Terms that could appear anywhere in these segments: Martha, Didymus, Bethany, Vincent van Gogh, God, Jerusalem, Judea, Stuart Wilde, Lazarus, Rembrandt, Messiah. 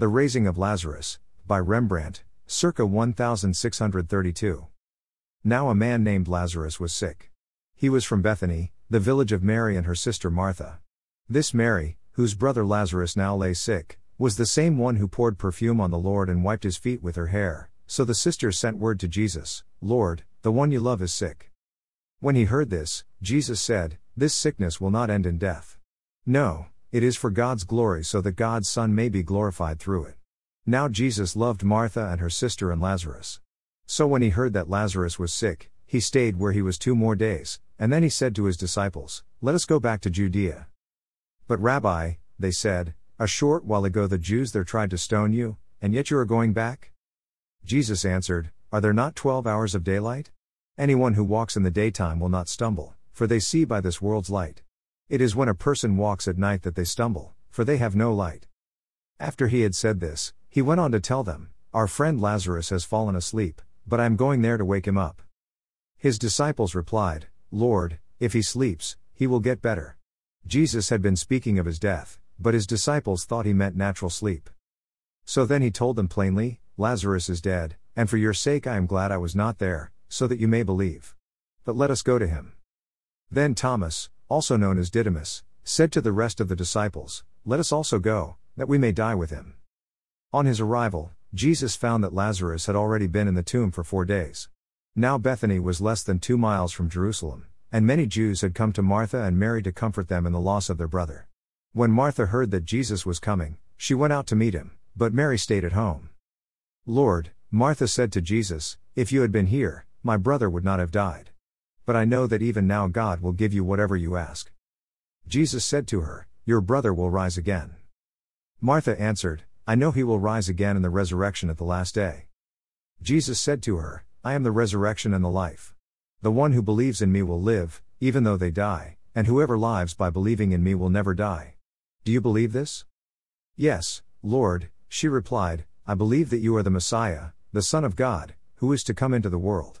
The Raising of Lazarus, by Rembrandt, circa 1632. Now a man named Lazarus was sick. He was from Bethany, the village of Mary and her sister Martha. This Mary, whose brother Lazarus now lay sick, was the same one who poured perfume on the Lord and wiped his feet with her hair. So the sisters sent word to Jesus, "Lord, the one you love is sick." When he heard this, Jesus said, "This sickness will not end in death. No, it is for God's glory, so that God's Son may be glorified through it." Now Jesus loved Martha and her sister and Lazarus. So when he heard that Lazarus was sick, he stayed where he was 2 more days, and then he said to his disciples, "Let us go back to Judea." "But Rabbi," they said, "a short while ago the Jews there tried to stone you, and yet you are going back?" Jesus answered, "Are there not 12 hours of daylight? Anyone who walks in the daytime will not stumble, for they see by this world's light. It is when a person walks at night that they stumble, for they have no light." After he had said this, he went on to tell them, "Our friend Lazarus has fallen asleep, but I am going there to wake him up." His disciples replied, "Lord, if he sleeps, he will get better." Jesus had been speaking of his death, but his disciples thought he meant natural sleep. So then he told them plainly, "Lazarus is dead, and for your sake I am glad I was not there, so that you may believe. But let us go to him." Then Thomas, also known as Didymus, said to the rest of the disciples, "Let us also go, that we may die with him." On his arrival, Jesus found that Lazarus had already been in the tomb for 4 days. Now Bethany was less than 2 miles from Jerusalem, and many Jews had come to Martha and Mary to comfort them in the loss of their brother. When Martha heard that Jesus was coming, she went out to meet him, but Mary stayed at home. "Lord," Martha said to Jesus, "if you had been here, my brother would not have died. But I know that even now God will give you whatever you ask." Jesus said to her, "Your brother will rise again." Martha answered, "I know he will rise again in the resurrection at the last day." Jesus said to her, "I am the resurrection and the life. The one who believes in me will live, even though they die, and whoever lives by believing in me will never die. Do you believe this?" "Yes, Lord," she replied, "I believe that you are the Messiah, the Son of God, who is to come into the world."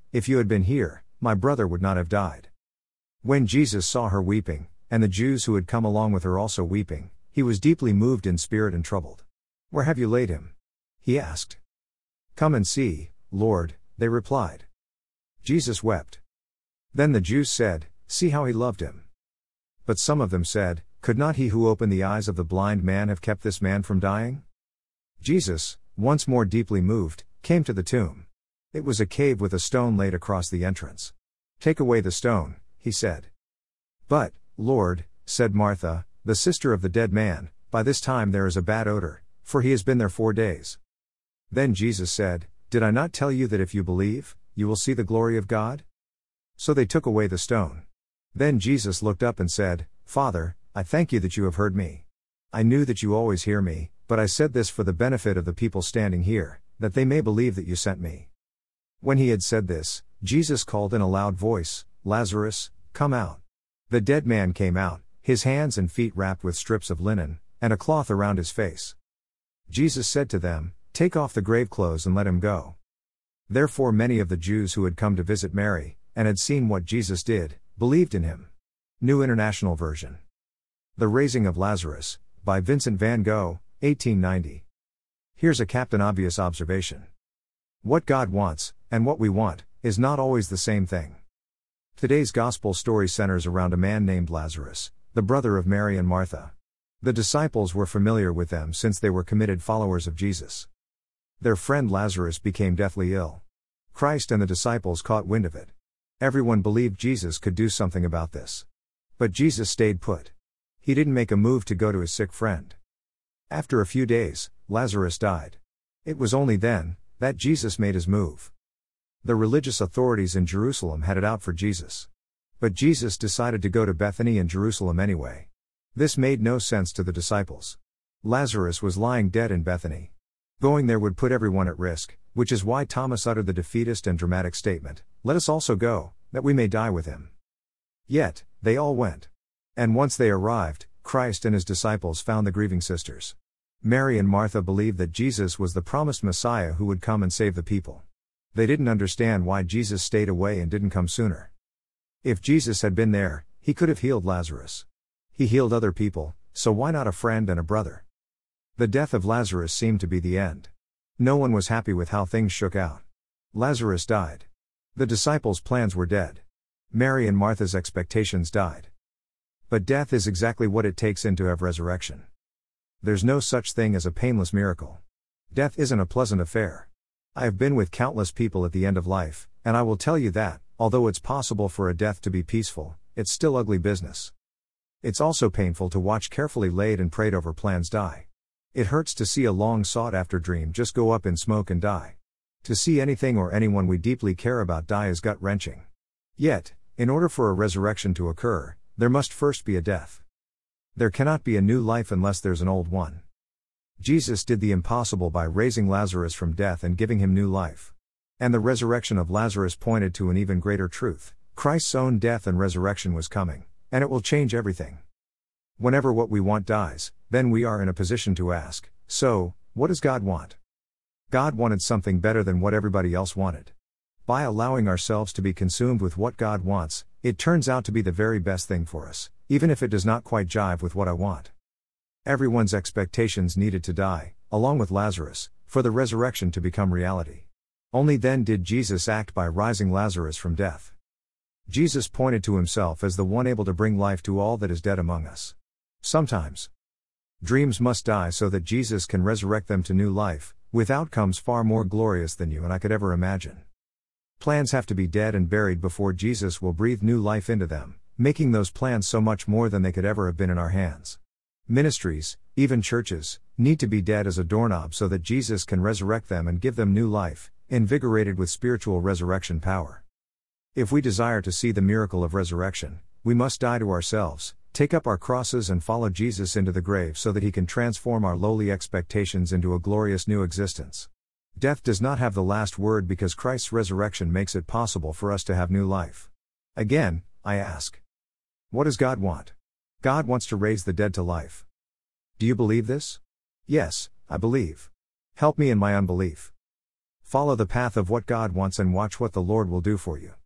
if you had been here, my brother would not have died." When Jesus saw her weeping, and the Jews who had come along with her also weeping, he was deeply moved in spirit and troubled. "Where have you laid him?" he asked. "Come and see, Lord," they replied. Jesus wept. Then the Jews said, "See how he loved him." But some of them said, "Could not he who opened the eyes of the blind man have kept this man from dying?" Jesus, once more deeply moved, came to the tomb. It was a cave with a stone laid across the entrance. "Take away the stone," he said. "But, Lord," said Martha, the sister of the dead man, "by this time there is a bad odor, for he has been there 4 days." Then Jesus said, "Did I not tell you that if you believe, you will see the glory of God?" So they took away the stone. Then Jesus looked up and said, "Father, I thank you that you have heard me. I knew that you always hear me, but I said this for the benefit of the people standing here, that they may believe that you sent me." When he had said this, Jesus called in a loud voice, "Lazarus, come out." The dead man came out, his hands and feet wrapped with strips of linen, and a cloth around his face. Jesus said to them, "Take off the grave clothes and let him go." Therefore many of the Jews who had come to visit Mary, and had seen what Jesus did, believed in him. New International Version. The Raising of Lazarus, by Vincent van Gogh, 1890. Here's a Captain Obvious observation. What God wants, and what we want, is not always the same thing. Today's gospel story centers around a man named Lazarus, the brother of Mary and Martha. The disciples were familiar with them since they were committed followers of Jesus. Their friend Lazarus became deathly ill. Christ and the disciples caught wind of it. Everyone believed Jesus could do something about this. But Jesus stayed put. He didn't make a move to go to his sick friend. After a few days, Lazarus died. It was only then that Jesus made his move. The religious authorities in Jerusalem had it out for Jesus. But Jesus decided to go to Bethany and Jerusalem anyway. This made no sense to the disciples. Lazarus was lying dead in Bethany. Going there would put everyone at risk, which is why Thomas uttered the defeatist and dramatic statement, "Let us also go, that we may die with him." Yet, they all went. And once they arrived, Christ and his disciples found the grieving sisters. Mary and Martha believed that Jesus was the promised Messiah who would come and save the people. They didn't understand why Jesus stayed away and didn't come sooner. If Jesus had been there, he could have healed Lazarus. He healed other people, so why not a friend and a brother? The death of Lazarus seemed to be the end. No one was happy with how things shook out. Lazarus died. The disciples' plans were dead. Mary and Martha's expectations died. But death is exactly what it takes in to have resurrection. There's no such thing as a painless miracle. Death isn't a pleasant affair. I have been with countless people at the end of life, and I will tell you that, although it's possible for a death to be peaceful, it's still ugly business. It's also painful to watch carefully laid and prayed over plans die. It hurts to see a long sought-after dream just go up in smoke and die. To see anything or anyone we deeply care about die is gut-wrenching. Yet, in order for a resurrection to occur, there must first be a death. There cannot be a new life unless there's an old one. Jesus did the impossible by raising Lazarus from death and giving him new life. And the resurrection of Lazarus pointed to an even greater truth: Christ's own death and resurrection was coming, and it will change everything. Whenever what we want dies, then we are in a position to ask, so, what does God want? God wanted something better than what everybody else wanted. By allowing ourselves to be consumed with what God wants, it turns out to be the very best thing for us, even if it does not quite jive with what I want. Everyone's expectations needed to die, along with Lazarus, for the resurrection to become reality. Only then did Jesus act by rising Lazarus from death. Jesus pointed to himself as the one able to bring life to all that is dead among us. Sometimes dreams must die so that Jesus can resurrect them to new life, with outcomes far more glorious than you and I could ever imagine. Plans have to be dead and buried before Jesus will breathe new life into them, making those plans so much more than they could ever have been in our hands. Ministries, even churches, need to be dead as a doorknob so that Jesus can resurrect them and give them new life, invigorated with spiritual resurrection power. If we desire to see the miracle of resurrection, we must die to ourselves, take up our crosses and follow Jesus into the grave so that he can transform our lowly expectations into a glorious new existence. Death does not have the last word because Christ's resurrection makes it possible for us to have new life. Again, I ask, what does God want? God wants to raise the dead to life. Do you believe this? Yes, I believe. Help me in my unbelief. Follow the path of what God wants and watch what the Lord will do for you.